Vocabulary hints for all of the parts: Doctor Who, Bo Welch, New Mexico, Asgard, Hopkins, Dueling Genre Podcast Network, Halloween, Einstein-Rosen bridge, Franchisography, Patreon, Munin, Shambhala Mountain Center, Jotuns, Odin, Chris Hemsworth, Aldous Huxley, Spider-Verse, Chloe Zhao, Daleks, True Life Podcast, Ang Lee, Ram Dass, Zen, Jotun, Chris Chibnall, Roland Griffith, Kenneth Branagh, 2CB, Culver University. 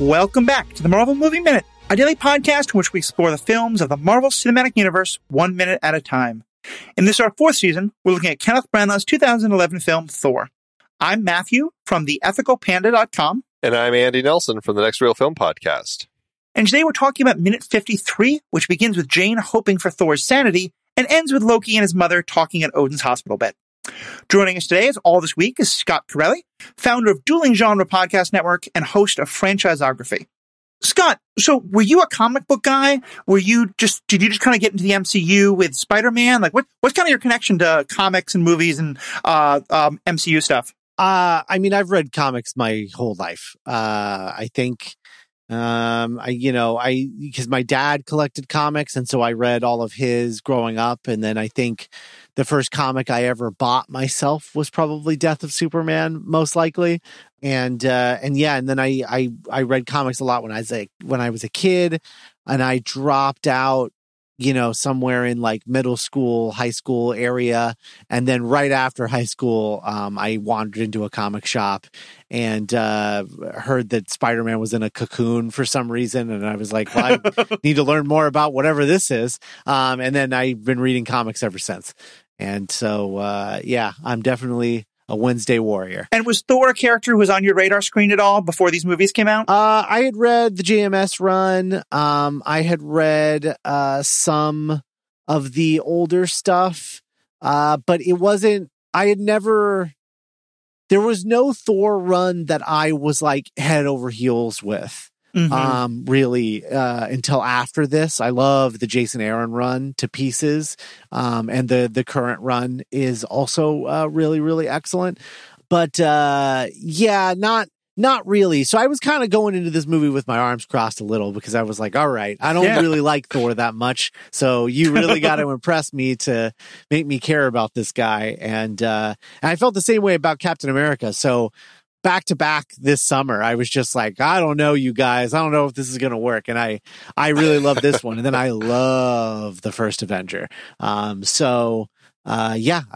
Welcome back to the Marvel Movie Minute, a daily podcast in which we explore the films of the Marvel Cinematic Universe 1 minute at a time. In this, our fourth season, we're looking at Kenneth Branagh's 2011 film, Thor. I'm Matthew from TheEthicalPanda.com. And I'm Andy Nelson from the Next Reel Film Podcast. And today we're talking about Minute 53, which begins with Jane hoping for Thor's sanity and ends with Loki and his mother talking at Odin's hospital bed. Joining us today, as all this week, is Scott Carelli, founder of Dueling Genre Podcast Network and host of Franchisography. Scott, so were you a comic book guy? Did you just kind of get into the MCU with Spider-Man? Like, what's kind of your connection to comics and movies and MCU stuff? I've read comics my whole life. Because my dad collected comics, and so I read all of his growing up. And then I think the first comic I ever bought myself was probably Death of Superman, most likely. And then I read comics a lot when I was a kid, and I dropped out, somewhere in like middle school, high school area. And then right after high school, I wandered into a comic shop and heard that Spider-Man was in a cocoon for some reason. And I was like, well, I need to learn more about whatever this is. And then I've been reading comics ever since. And so, I'm definitely a Wednesday warrior. And was Thor a character who was on your radar screen at all before these movies came out? I had read the JMS run. I had read some of the older stuff, but it wasn't. There was no Thor run that I was like head over heels with. Mm-hmm. Until after this. I love the Jason Aaron run to pieces. And the current run is also really, really excellent. But not really. So I was kind of going into this movie with my arms crossed a little, because I was like, all right, I don't really like Thor that much. So you really got to impress me to make me care about this guy. And I felt the same way about Captain America. So back to back this summer, I was just like, I don't know, you guys. I don't know if this is going to work. And I really love this one. And then I love the first Avenger. I was a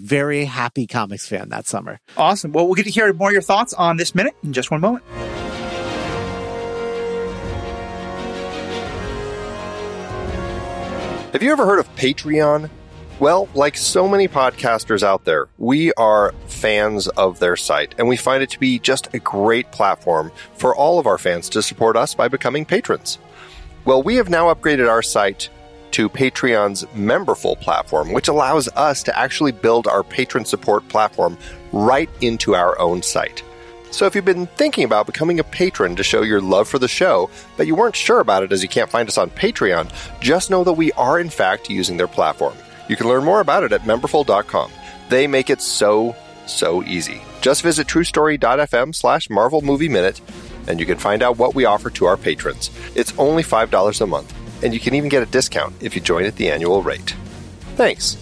very happy comics fan that summer. Awesome. Well, we'll get to hear more of your thoughts on this minute in just one moment. Have you ever heard of Patreon? Well, like so many podcasters out there, we are fans of their site, and we find it to be just a great platform for all of our fans to support us by becoming patrons. Well, we have now upgraded our site to Patreon's Memberful platform, which allows us to actually build our patron support platform right into our own site. So if you've been thinking about becoming a patron to show your love for the show, but you weren't sure about it as you can't find us on Patreon, just know that we are in fact using their platform. You can learn more about it at Memberful.com. They make it so, so easy. Just visit truestory.fm/Marvel Movie Minute, and you can find out what we offer to our patrons. It's only $5 a month, and you can even get a discount if you join at the annual rate. Thanks.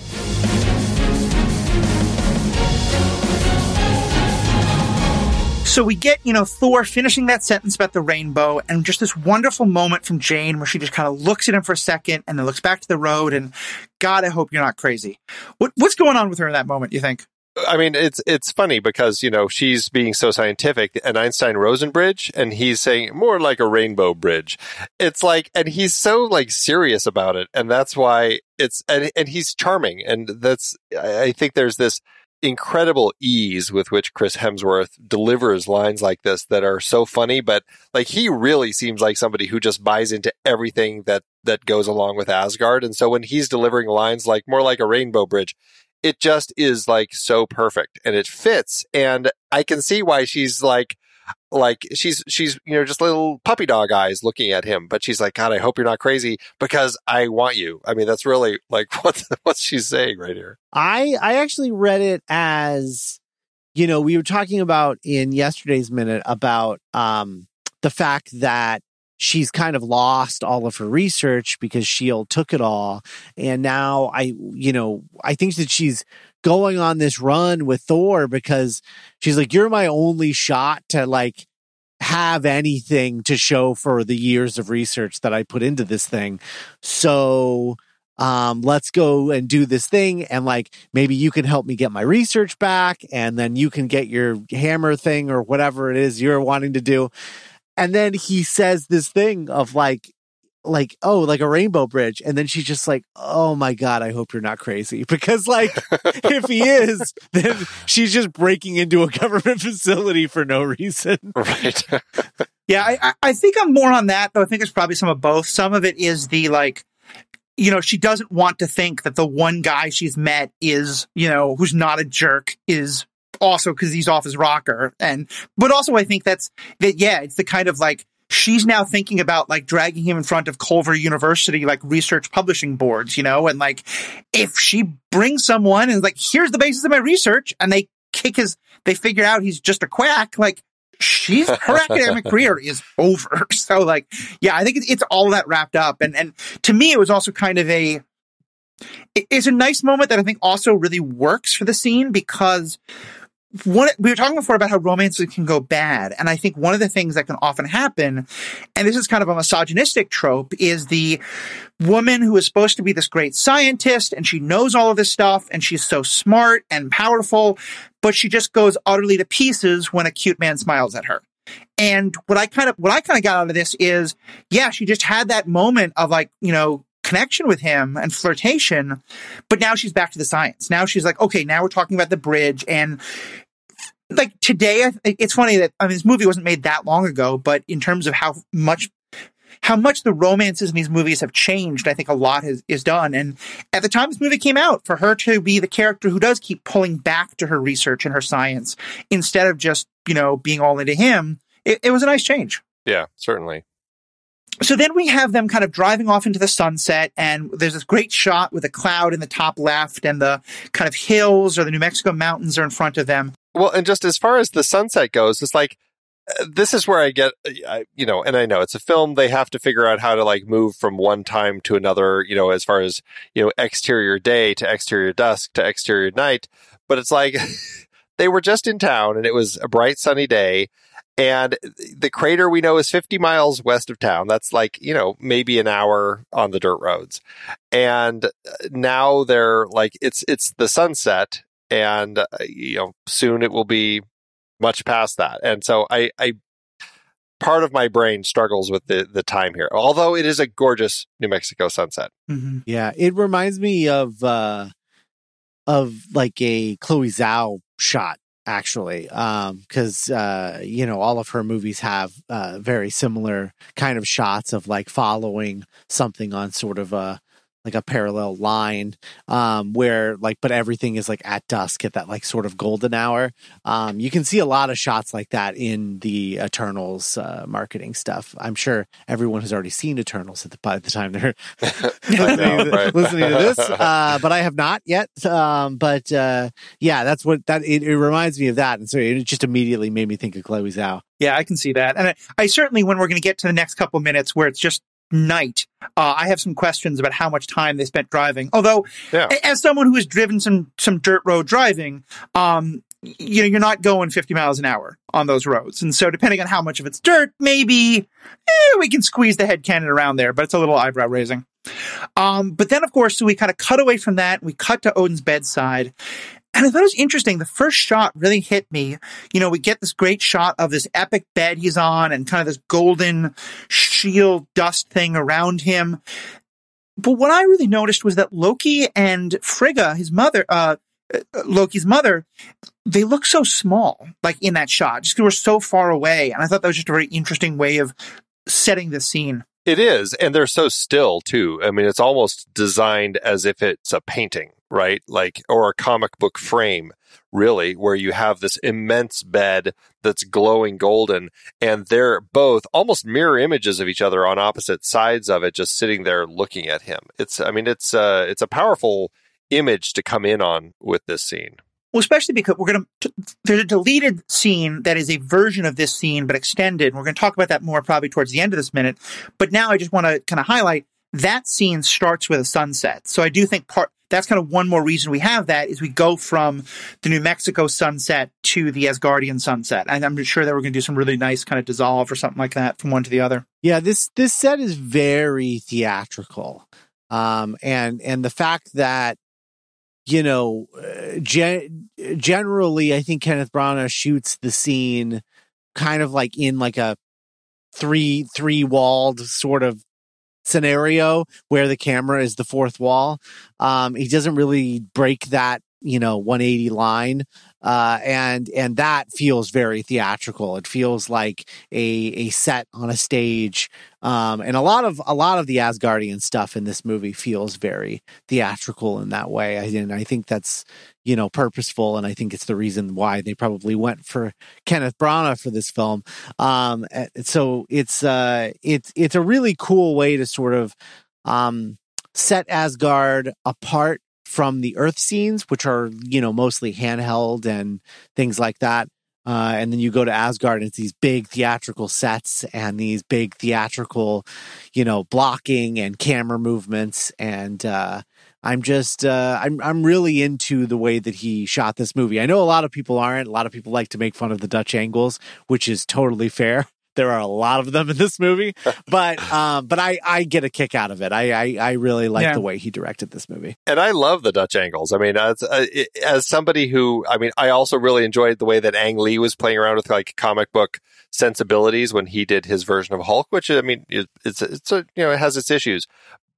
So we get, Thor finishing that sentence about the rainbow, and just this wonderful moment from Jane where she just kind of looks at him for a second and then looks back to the road and, God, I hope you're not crazy. What's going on with her in that moment, you think? I mean, it's funny because, she's being so scientific, an Einstein-Rosen bridge, and he's saying more like a rainbow bridge. It's like, and he's so like serious about it. And that's why and he's charming. And that's, I think there's this incredible ease with which Chris Hemsworth delivers lines like this that are so funny, but like he really seems like somebody who just buys into everything that goes along with Asgard. And so when he's delivering lines like more like a rainbow bridge, it just is like so perfect and it fits. And I can see why she's she's just little puppy dog eyes looking at him, but she's like, God, I hope you're not crazy because I want you. I mean, that's really like what she's saying right here. I actually read it as, we were talking about in yesterday's minute about the fact that she's kind of lost all of her research because S.H.I.E.L.D. took it all. And now I think that she's going on this run with Thor because she's like, you're my only shot to like have anything to show for the years of research that I put into this thing. So Let's go and do this thing. And like, maybe you can help me get my research back. And then you can get your hammer thing or whatever it is you're wanting to do. And then he says this thing of like, oh, like a rainbow bridge. And then she's just like, oh my God, I hope you're not crazy. Because like, if he is, then she's just breaking into a government facility for no reason. Right. Yeah. I think I'm more on that though. I think it's probably some of both. Some of it is the like, you know, she doesn't want to think that the one guy she's met is, you know, who's not a jerk is also because he's off his rocker. And, but also I think that's that, yeah, it's the kind of like, she's now thinking about like dragging him in front of Culver University, like research publishing boards, you know, and like if she brings someone and like, here's the basis of my research and they kick his, they figure out he's just a quack, like she's, her academic career is over. So like, yeah, I think it's all that wrapped up. And to me, it was also kind of it's a nice moment that I think also really works for the scene because what we were talking before about how romances can go bad. And I think one of the things that can often happen, and this is kind of a misogynistic trope, is the woman who is supposed to be this great scientist and she knows all of this stuff and she's so smart and powerful, but she just goes utterly to pieces when a cute man smiles at her. And what I kind of got out of this is, yeah, she just had that moment of like, you know, connection with him and flirtation, but now she's back to the science. Now she's like, okay, now we're talking about the bridge. And like today, it's funny that, I mean, this movie wasn't made that long ago, but in terms of how much the romances in these movies have changed, I think a lot is done. And at the time this movie came out, for her to be the character who does keep pulling back to her research and her science instead of just, you know, being all into him, it was a nice change. Yeah, certainly. So then we have them kind of driving off into the sunset, and there's this great shot with a cloud in the top left, and the kind of hills or the New Mexico mountains are in front of them. Well, and just as far as the sunset goes, it's like, this is where I get, you know, and I know it's a film, they have to figure out how to like move from one time to another, you know, as far as, you know, exterior day to exterior dusk to exterior night. But it's like, they were just in town and it was a bright sunny day. And the crater we know is 50 miles west of town. That's like, you know, maybe an hour on the dirt roads. And now they're like, it's the sunset and, you know, soon it will be much past that. And so I part of my brain struggles with the time here, although it is a gorgeous New Mexico sunset. Mm-hmm. Yeah. It reminds me of like a Chloe Zhao shot. Actually, because, you know, all of her movies have very similar kind of shots of like following something on sort of a like a parallel line where like, but everything is like at dusk at that like sort of golden hour. You can see a lot of shots like that in the Eternals marketing stuff. I'm sure everyone has already seen Eternals by the time they're listening to this, but I have not yet. But yeah, that's what that it reminds me of that. And so it just immediately made me think of Chloe Zhao. Yeah, I can see that. And I certainly, when we're going to get to the next couple minutes where it's just night, I have some questions about how much time they spent driving, although yeah. As someone who has driven some dirt road driving, you know, you're not going 50 miles an hour on those roads, and so depending on how much of it's dirt, maybe we can squeeze the head cannon around there, but it's a little eyebrow raising. But then of course, so we kind of cut away from that, we cut to Odin's bedside. And I thought it was interesting. The first shot really hit me. You know, we get this great shot of this epic bed he's on and kind of this golden shield dust thing around him. But what I really noticed was that Loki and Frigga, his mother, Loki's mother, they look so small, like in that shot, just because we're so far away. And I thought that was just a very interesting way of setting the scene. It is. And they're so still, too. I mean, it's almost designed as if it's a painting, right? Like, or a comic book frame, really, where you have this immense bed that's glowing golden. And they're both almost mirror images of each other on opposite sides of it, just sitting there looking at him. It's a powerful image to come in on with this scene. Well, especially because there's a deleted scene that is a version of this scene, but extended. And we're going to talk about that more probably towards the end of this minute. But now I just want to kind of highlight that scene starts with a sunset. So I do think that's kind of one more reason we have that is we go from the New Mexico sunset to the Asgardian sunset. And I'm sure that we're going to do some really nice kind of dissolve or something like that from one to the other. Yeah, this set is very theatrical. And the fact that, you know, generally, I think Kenneth Branagh shoots the scene kind of like in like a three-walled sort of scenario where the camera is the fourth wall. He doesn't really break that, you know, 180 line. And that feels very theatrical. It feels like a set on a stage. And a lot of the Asgardian stuff in this movie feels very theatrical in that way. And I think that's, you know, purposeful. And I think it's the reason why they probably went for Kenneth Branagh for this film. So it's a really cool way to sort of, set Asgard apart from the Earth scenes, which are, you know, mostly handheld and things like that. And then you go to Asgard and it's these big theatrical sets and these big theatrical, you know, blocking and camera movements. And I'm really into the way that he shot this movie. I know a lot of people aren't. A lot of people like to make fun of the Dutch angles, which is totally fair. There are a lot of them in this movie, but I get a kick out of it. I really like the way he directed this movie. And I love the Dutch angles. I mean, as somebody who, I mean, I also really enjoyed the way that Ang Lee was playing around with like comic book sensibilities when he did his version of Hulk, which, I mean, it's you know, it has its issues,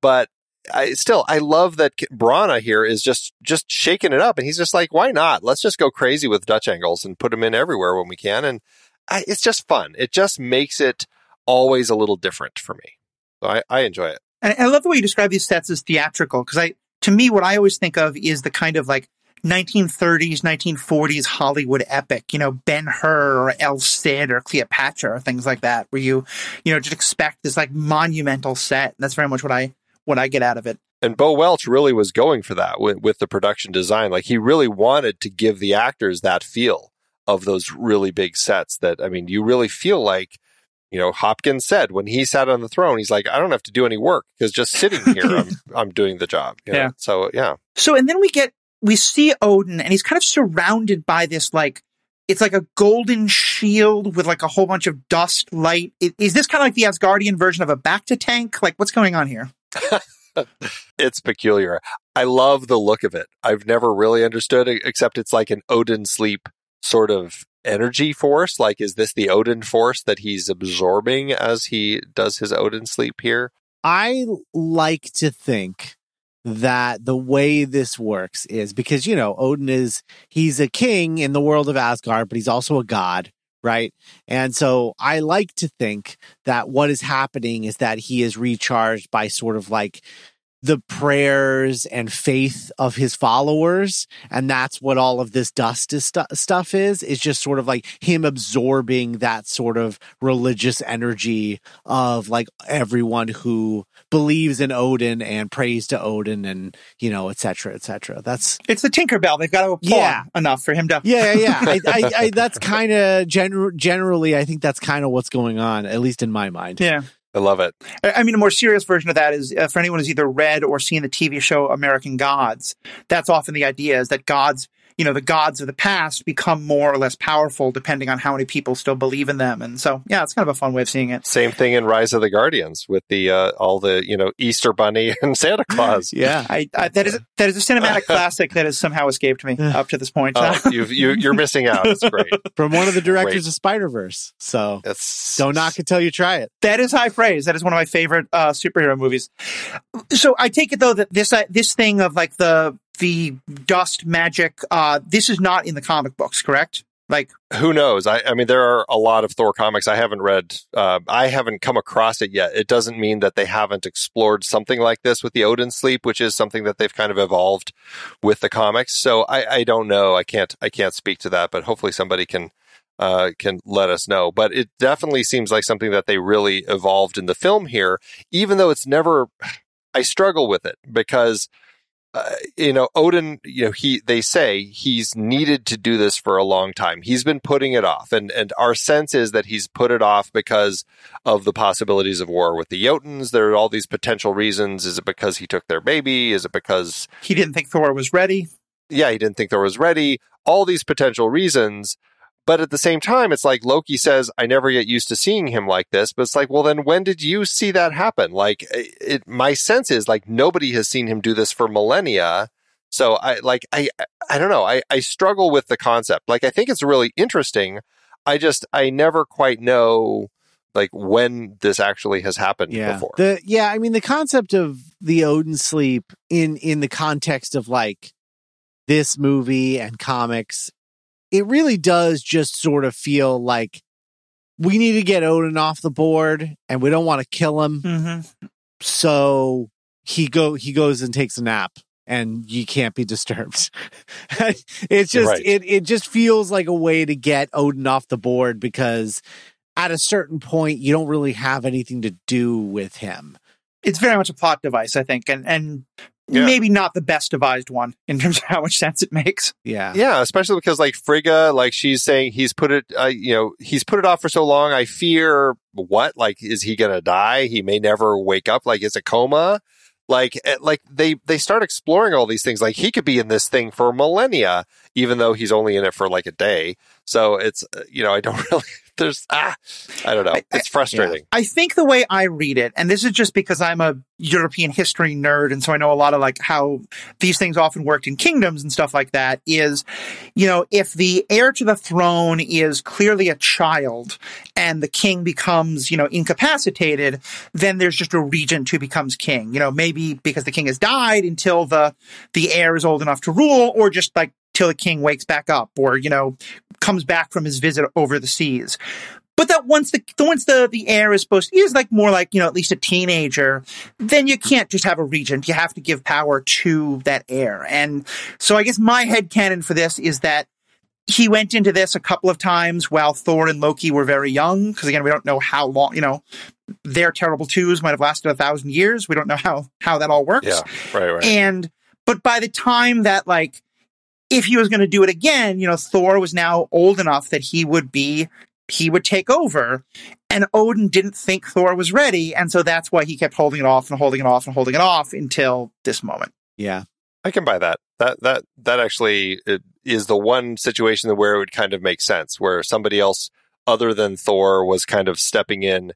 but I love that Branagh here is just shaking it up. And he's just like, why not? Let's just go crazy with Dutch angles and put them in everywhere when we can. And it's just fun. It just makes it always a little different for me. So I enjoy it. And I love the way you describe these sets as theatrical, because to me, what I always think of is the kind of like 1930s, 1940s Hollywood epic, you know, Ben-Hur or El Cid or Cleopatra or things like that, where you know, just expect this like monumental set. And that's very much what I get out of it. And Bo Welch really was going for that with the production design. Like he really wanted to give the actors that feel of those really big sets that, I mean, you really feel like, you know, Hopkins said when he sat on the throne, he's like, I don't have to do any work because just sitting here, I'm doing the job. You know? So, yeah. So, and then we see Odin and he's kind of surrounded by this, like, it's like a golden shield with like a whole bunch of dust light. Is this kind of like the Asgardian version of a Bacta tank? Like what's going on here? It's peculiar. I love the look of it. I've never really understood it, except it's like an Odin sleep sort of energy force. Like, is this the Odin force that he's absorbing as he does his Odin sleep here? I like to think that the way this works is because, you know, Odin he's a king in the world of Asgard, but he's also a god, right? And so I like to think that what is happening is that he is recharged by sort of like the prayers and faith of his followers. And that's what all of this dust stuff is. It's just sort of like him absorbing that sort of religious energy of like everyone who believes in Odin and prays to Odin and, you know, et cetera, et cetera. It's the Tinkerbell. They've got to applaud enough for him to. Yeah. I that's kind of generally, I think that's kind of what's going on, at least in my mind. Yeah. I love it. I mean, a more serious version of that is for anyone who's either read or seen the TV show American Gods, that's often the idea is that gods, you know, the gods of the past become more or less powerful depending on how many people still believe in them. And so, yeah, it's kind of a fun way of seeing it. Same thing in Rise of the Guardians with the all the, you know, Easter Bunny and Santa Claus. Yeah. That is a cinematic classic that has somehow escaped me up to this point. You're missing out. It's great. From one of the directors of Spider-Verse. So don't knock it till you try it. That is high praise. That is one of my favorite superhero movies. So I take it, though, that this thing of like the dust magic, this is not in the comic books, correct? Like, who knows? I mean, there are a lot of Thor comics I haven't read. I haven't come across it yet. It doesn't mean that they haven't explored something like this with the Odin sleep, which is something that they've kind of evolved with the comics. So I don't know. I can't speak to that, but hopefully somebody can let us know. But it definitely seems like something that they really evolved in the film here, even though it's never, I struggle with it because you know, Odin, you know, they say he's needed to do this for a long time. He's been putting it off. And our sense is that he's put it off because of the possibilities of war with the Jotuns. There are all these potential reasons. Is it because he took their baby? Is it because he didn't think Thor was ready? Yeah, he didn't think Thor was ready. All these potential reasons. But at the same time, it's like Loki says, I never get used to seeing him like this. But it's like, well, then when did you see that happen? Like, it, my sense is like nobody has seen him do this for millennia. So I don't know. I struggle with the concept. Like, I think it's really interesting. I never quite know like when this actually has happened before. I mean, the concept of the Odin sleep in the context of like this movie and comics, it really does just sort of feel like we need to get Odin off the board and we don't want to kill him. Mm-hmm. So he goes and takes a nap and you can't be disturbed. It's just, right. It just feels like a way to get Odin off the board because at a certain point you don't really have anything to do with him. It's very much a plot device, I think. And yeah. Maybe not the best devised one in terms of how much sense it makes. Yeah. Yeah. Especially because like Frigga, like she's saying he's put it off for so long. I fear what? Like, is he going to die? He may never wake up. Like, it's a coma. Like they start exploring all these things. Like, he could be in this thing for millennia, even though he's only in it for like a day. So it's, I don't really, I don't know. It's frustrating. I think the way I read it, and this is just because I'm a European history nerd, and so I know a lot of like how these things often worked in kingdoms and stuff like that, is, if the heir to the throne is clearly a child and the king becomes, incapacitated, then there's just a regent who becomes king, maybe because the king has died until the heir is old enough to rule, or just like till the king wakes back up, or, comes back from his visit over the seas. But that once the heir is like more like, at least a teenager, then you can't just have a regent. You have to give power to that heir. And so I guess my headcanon for this is that he went into this a couple of times while Thor and Loki were very young. Because again, we don't know how long, their terrible twos might have lasted 1,000 years. We don't know how that all works. Yeah, right. But by the time that like, if he was going to do it again, Thor was now old enough that he would take over, and Odin didn't think Thor was ready. And so that's why he kept holding it off and holding it off and holding it off until this moment. Yeah. I can buy that. That actually is the one situation where it would kind of make sense, where somebody else other than Thor was kind of stepping in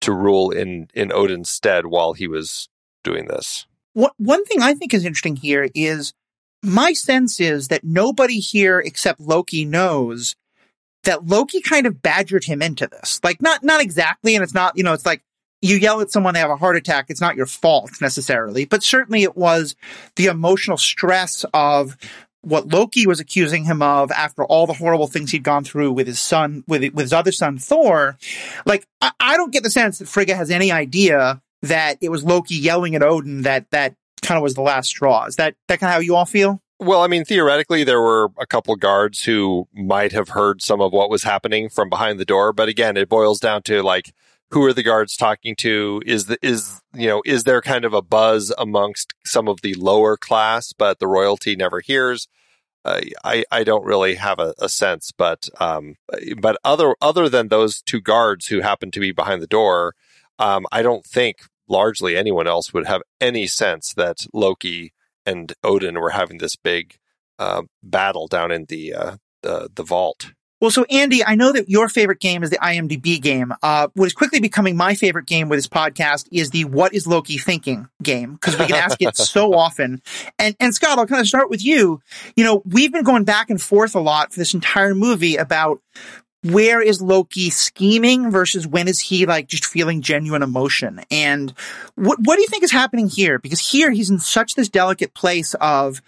to rule in Odin's stead while he was doing this. One thing I think is interesting here is, my sense is that nobody here except Loki knows that Loki kind of badgered him into this. Like, not exactly, and it's not, it's like you yell at someone, they have a heart attack. It's not your fault necessarily, but certainly it was the emotional stress of what Loki was accusing him of after all the horrible things he'd gone through with his son, with his other son, Thor. Like, I don't get the sense that Frigga has any idea that it was Loki yelling at Odin that kind of was the last straw. Is that kind of how you all feel? Well, I mean, theoretically, there were a couple guards who might have heard some of what was happening from behind the door. But again, it boils down to like, who are the guards talking to? Is there kind of a buzz amongst some of the lower class, but the royalty never hears? I don't really have a sense, but other than those two guards who happened to be behind the door, I don't think largely anyone else would have any sense that Loki and Odin were having this big battle down in the vault. Well, so Andy, I know that your favorite game is the IMDb game. What is quickly becoming my favorite game with this podcast is the What is Loki Thinking game, because we can ask it so often. And Scott, I'll kind of start with you. We've been going back and forth a lot for this entire movie about where is Loki scheming versus when is he like just feeling genuine emotion? And what do you think is happening here? Because here he's in such this delicate place of,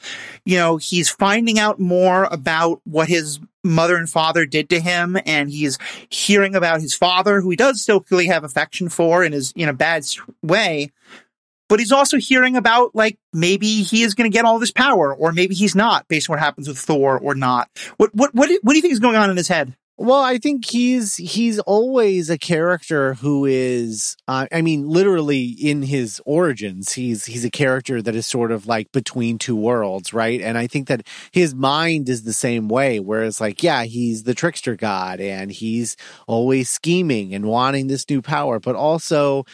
he's finding out more about what his mother and father did to him, and he's hearing about his father, who he does still clearly have affection for and is in a bad way. But he's also hearing about, like, maybe he is going to get all this power, or maybe he's not, based on what happens with Thor or not. What do you think is going on in his head? Well, I think he's always a character who is, literally in his origins, he's a character that is sort of like between two worlds, right? And I think that his mind is the same way, whereas like, yeah, he's the trickster god and he's always scheming and wanting this new power, but also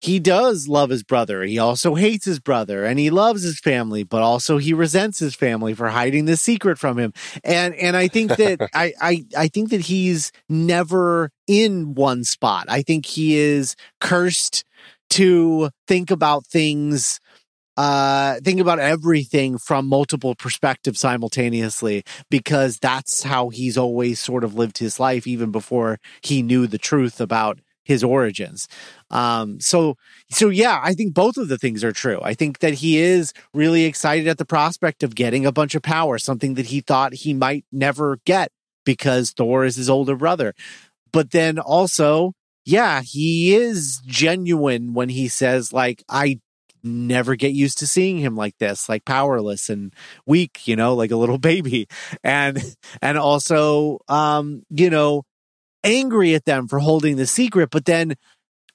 he does love his brother. He also hates his brother, and he loves his family, but also he resents his family for hiding the secret from him. And I think that I think that he's never in one spot. I think he is cursed to think about things, think about everything from multiple perspectives simultaneously, because that's how he's always sort of lived his life, even before he knew the truth about his origins. So yeah, I think both of the things are true. I think that he is really excited at the prospect of getting a bunch of power, something that he thought he might never get because Thor is his older brother. But then also, yeah, he is genuine when he says, like, I never get used to seeing him like this, like powerless and weak, you know, like a little baby. And also, you know, angry at them for holding the secret, but then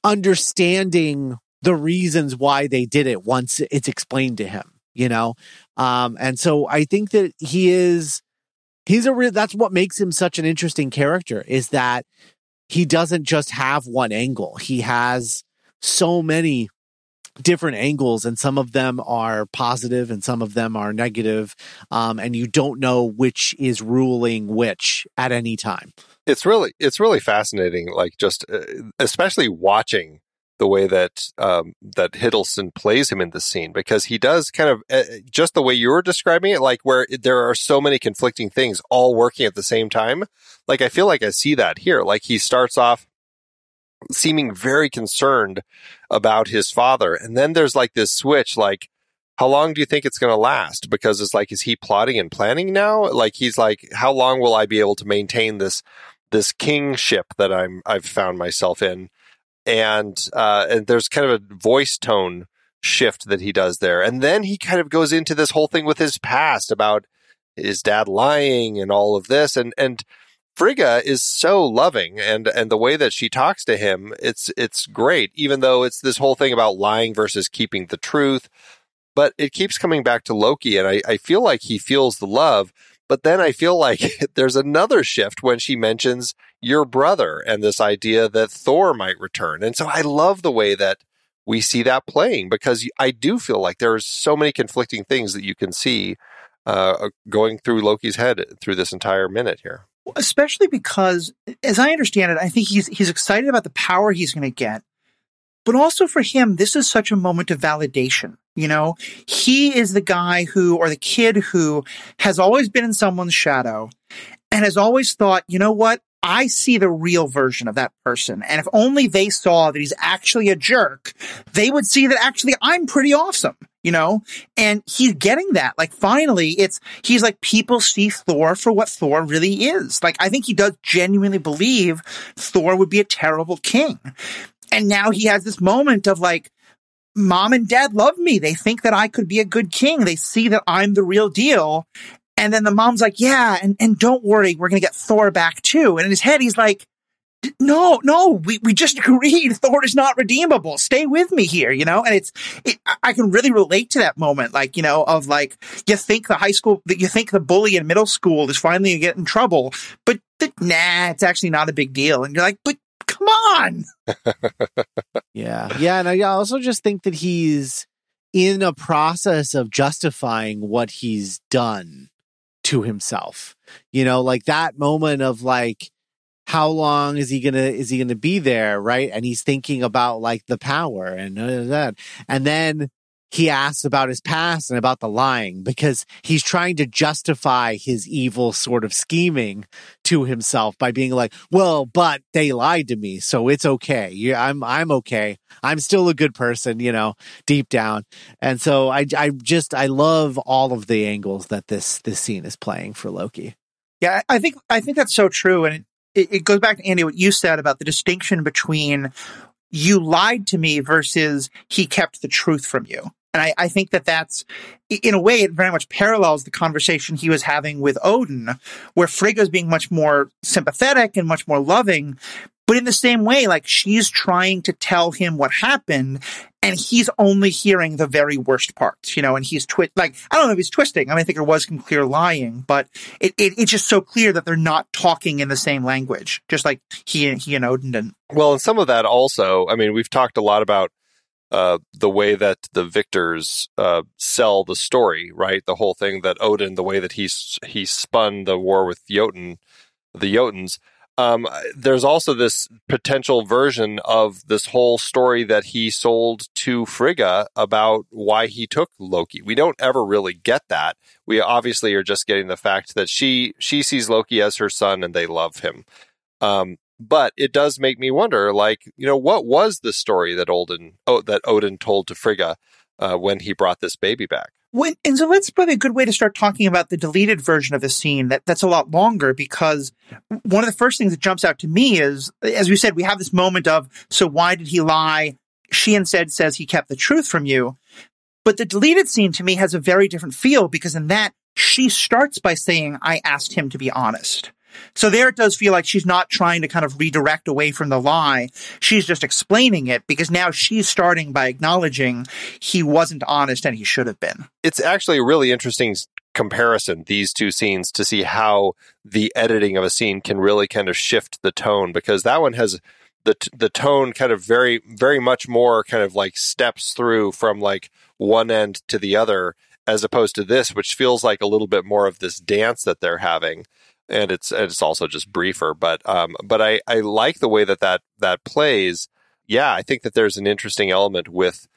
understanding the reasons why they did it once it's explained to him, you know? And so I think that that's what makes him such an interesting character, is that he doesn't just have one angle. He has so many different angles, and some of them are positive and some of them are negative. And you don't know which is ruling which at any time. It's really fascinating. Like, just especially watching the way that that Hiddleston plays him in this scene, because he does kind of just the way you were describing it, like where there are so many conflicting things all working at the same time. Like, I feel like I see that here. Like, he starts off seeming very concerned about his father, and then there's like this switch, like, how long do you think it's going to last? Because it's like, is he plotting and planning now? Like, he's like, how long will I be able to maintain this kingship that I've found myself in? And there's kind of a voice tone shift that he does there, and then he kind of goes into this whole thing with his past about his dad lying and all of this, and Frigga is so loving, and the way that she talks to him, it's great, even though it's this whole thing about lying versus keeping the truth. But it keeps coming back to Loki, and I feel like he feels the love, but then I feel like there's another shift when she mentions your brother and this idea that Thor might return. And so I love the way that we see that playing, because I do feel like there are so many conflicting things that you can see going through Loki's head through this entire minute here. Especially because, as I understand it, I think he's excited about the power he's going to get. But also for him, this is such a moment of validation. You know, he is the guy who, or the kid who, has always been in someone's shadow and has always thought, you know what? I see the real version of that person. And if only they saw that he's actually a jerk, they would see that actually I'm pretty awesome, you know? And he's getting that. Like, finally, he's like, people see Thor for what Thor really is. Like, I think he does genuinely believe Thor would be a terrible king. And now he has this moment of like, Mom and Dad love me. They think that I could be a good king. They see that I'm the real deal. And then the mom's like, yeah, and don't worry, we're going to get Thor back too. And in his head, he's like, no, we just agreed Thor is not redeemable. Stay with me here, you know? And I can really relate to that moment, like, you know, of like, you think the bully in middle school is finally going to get in trouble, but nah, it's actually not a big deal. And you're like, but come on. Yeah. And I also just think that he's in a process of justifying what he's done to himself, you know, like that moment of like, how long is he gonna be there, right? And he's thinking about like the power and that, and then he asks about his past and about the lying, because he's trying to justify his evil sort of scheming to himself by being like, well, but they lied to me, so it's okay. Yeah, I'm okay. I'm still a good person, you know, deep down. And so I love all of the angles that this scene is playing for Loki. Yeah, I think that's so true. And it goes back to, Andy, what you said about the distinction between you lied to me versus he kept the truth from you. And I think that that's, in a way, it very much parallels the conversation he was having with Odin, where Frigga's being much more sympathetic and much more loving. But in the same way, like, she's trying to tell him what happened, and he's only hearing the very worst parts, you know, and he's I don't know if he's twisting. I mean, I think there was some clear lying, but it's just so clear that they're not talking in the same language, just like he and Odin didn't. Well, and some of that also, I mean, we've talked a lot about the way that the victors sell the story, right? The whole thing that Odin, the way that he spun the war with Jotun, the Jotuns. There's also this potential version of this whole story that he sold to Frigga about why he took Loki. We don't ever really get that. We obviously are just getting the fact that she sees Loki as her son and they love him. But it does make me wonder, like, you know, what was the story that Odin told to Frigga when he brought this baby back? And so that's probably a good way to start talking about the deleted version of the scene that's a lot longer, because one of the first things that jumps out to me is, as we said, we have this moment of, so why did he lie? She instead says he kept the truth from you. But the deleted scene to me has a very different feel, because in that she starts by saying, I asked him to be honest. So there it does feel like she's not trying to kind of redirect away from the lie. She's just explaining it, because now she's starting by acknowledging he wasn't honest and he should have been. It's actually a really interesting comparison, these two scenes, to see how the editing of a scene can really kind of shift the tone, because that one has the tone kind of very, very much more kind of like steps through from like one end to the other, as opposed to this, which feels like a little bit more of this dance that they're having. And it's also just briefer, but I like the way that plays. Yeah, I think that there's an interesting element with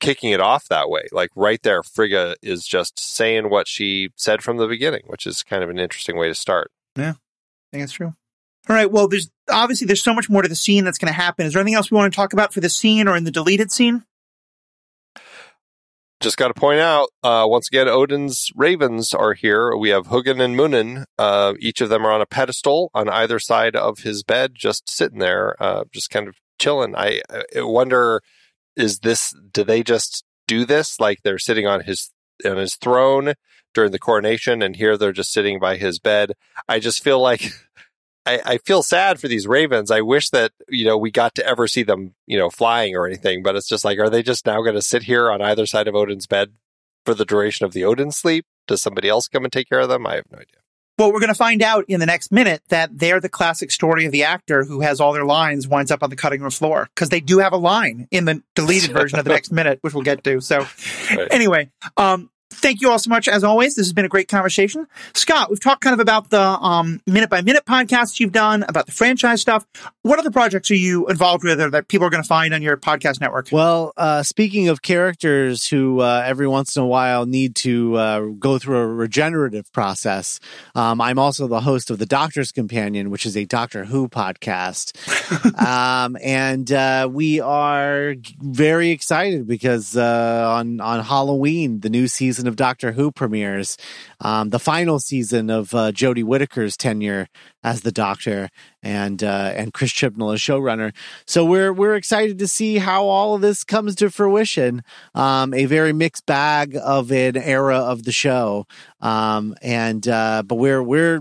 kicking it off that way. Like right there, Frigga is just saying what she said from the beginning, which is kind of an interesting way to start. Yeah, I think that's true. All right. Well, there's so much more to the scene that's going to happen. Is there anything else we want to talk about for the scene or in the deleted scene? Just got to point out, once again, Odin's ravens are here. We have Hugin and Munin. Each of them are on a pedestal on either side of his bed, just sitting there, just kind of chilling. I wonder, do they just do this? Like they're sitting on his throne during the coronation, and here they're just sitting by his bed. I just feel like... I feel sad for these ravens. I wish that, you know, we got to ever see them, you know, flying or anything, but it's just like, are they just now going to sit here on either side of Odin's bed for the duration of the Odin sleep? Does somebody else come and take care of them? I have no idea. Well, we're going to find out in the next minute that they're the classic story of the actor who has all their lines winds up on the cutting room floor, because they do have a line in the deleted version of the next minute, which we'll get to. So right. Anyway, thank you all so much. As always, this has been a great conversation. Scott, we've talked kind of about the minute-by-minute podcasts you've done, about the franchise stuff. What other projects are you involved with or that people are going to find on your podcast network? Well, speaking of characters who every once in a while need to go through a regenerative process, I'm also the host of The Doctor's Companion, which is a Doctor Who podcast. and we are very excited because on Halloween, the new season of Doctor Who premieres, the final season of Jodie Whittaker's tenure as the Doctor, and Chris Chibnall as showrunner. So we're excited to see how all of this comes to fruition. A very mixed bag of an era of the show, but we're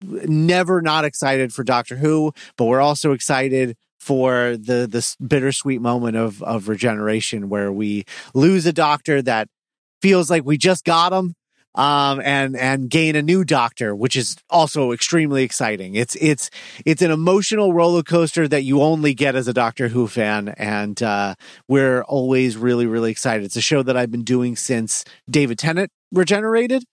never not excited for Doctor Who, but we're also excited for the bittersweet moment of regeneration where we lose a Doctor that feels like we just got him, and gain a new Doctor, which is also extremely exciting. It's an emotional roller coaster that you only get as a Doctor Who fan, and we're always really, really excited. It's a show that I've been doing since David Tennant regenerated,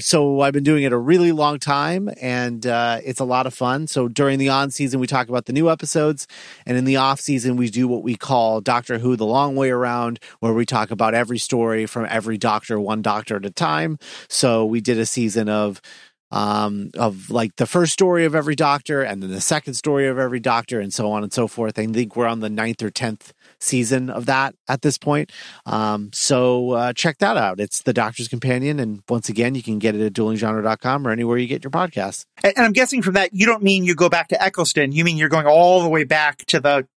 so I've been doing it a really long time, and it's a lot of fun. So during the on season, we talk about the new episodes, and in the off season, we do what we call Doctor Who the Long Way Around, where we talk about every story from every Doctor, one Doctor at a time. So we did a season of like the first story of every Doctor, and then the second story of every Doctor, and so on and so forth. I think we're on the 9th or 10th season of that at this point. So check that out. It's The Doctor's Companion, and once again, you can get it at duelinggenre.com or anywhere you get your podcasts. And I'm guessing from that, you don't mean you go back to Eccleston. You mean you're going all the way back to the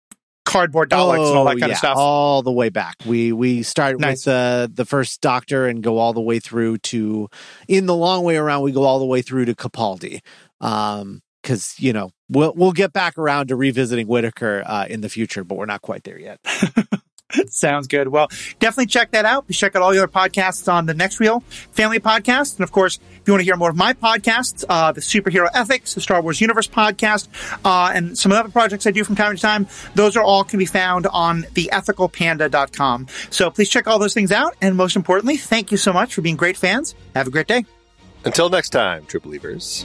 cardboard Daleks and all that kind of stuff. All the way back. We start with the first Doctor and go all the way through to, in the long way around, we go all the way through to Capaldi. Because, you know, we'll get back around to revisiting Whittaker in the future, but we're not quite there yet. Sounds good. Well, definitely check that out. Check out all your podcasts on the Next Reel Family Podcast. And, of course, if you want to hear more of my podcasts, the Superhero Ethics, the Star Wars Universe Podcast, and some other projects I do from time to time, those are all can be found on TheEthicalPanda.com. So please check all those things out. And most importantly, thank you so much for being great fans. Have a great day. Until next time, true believers.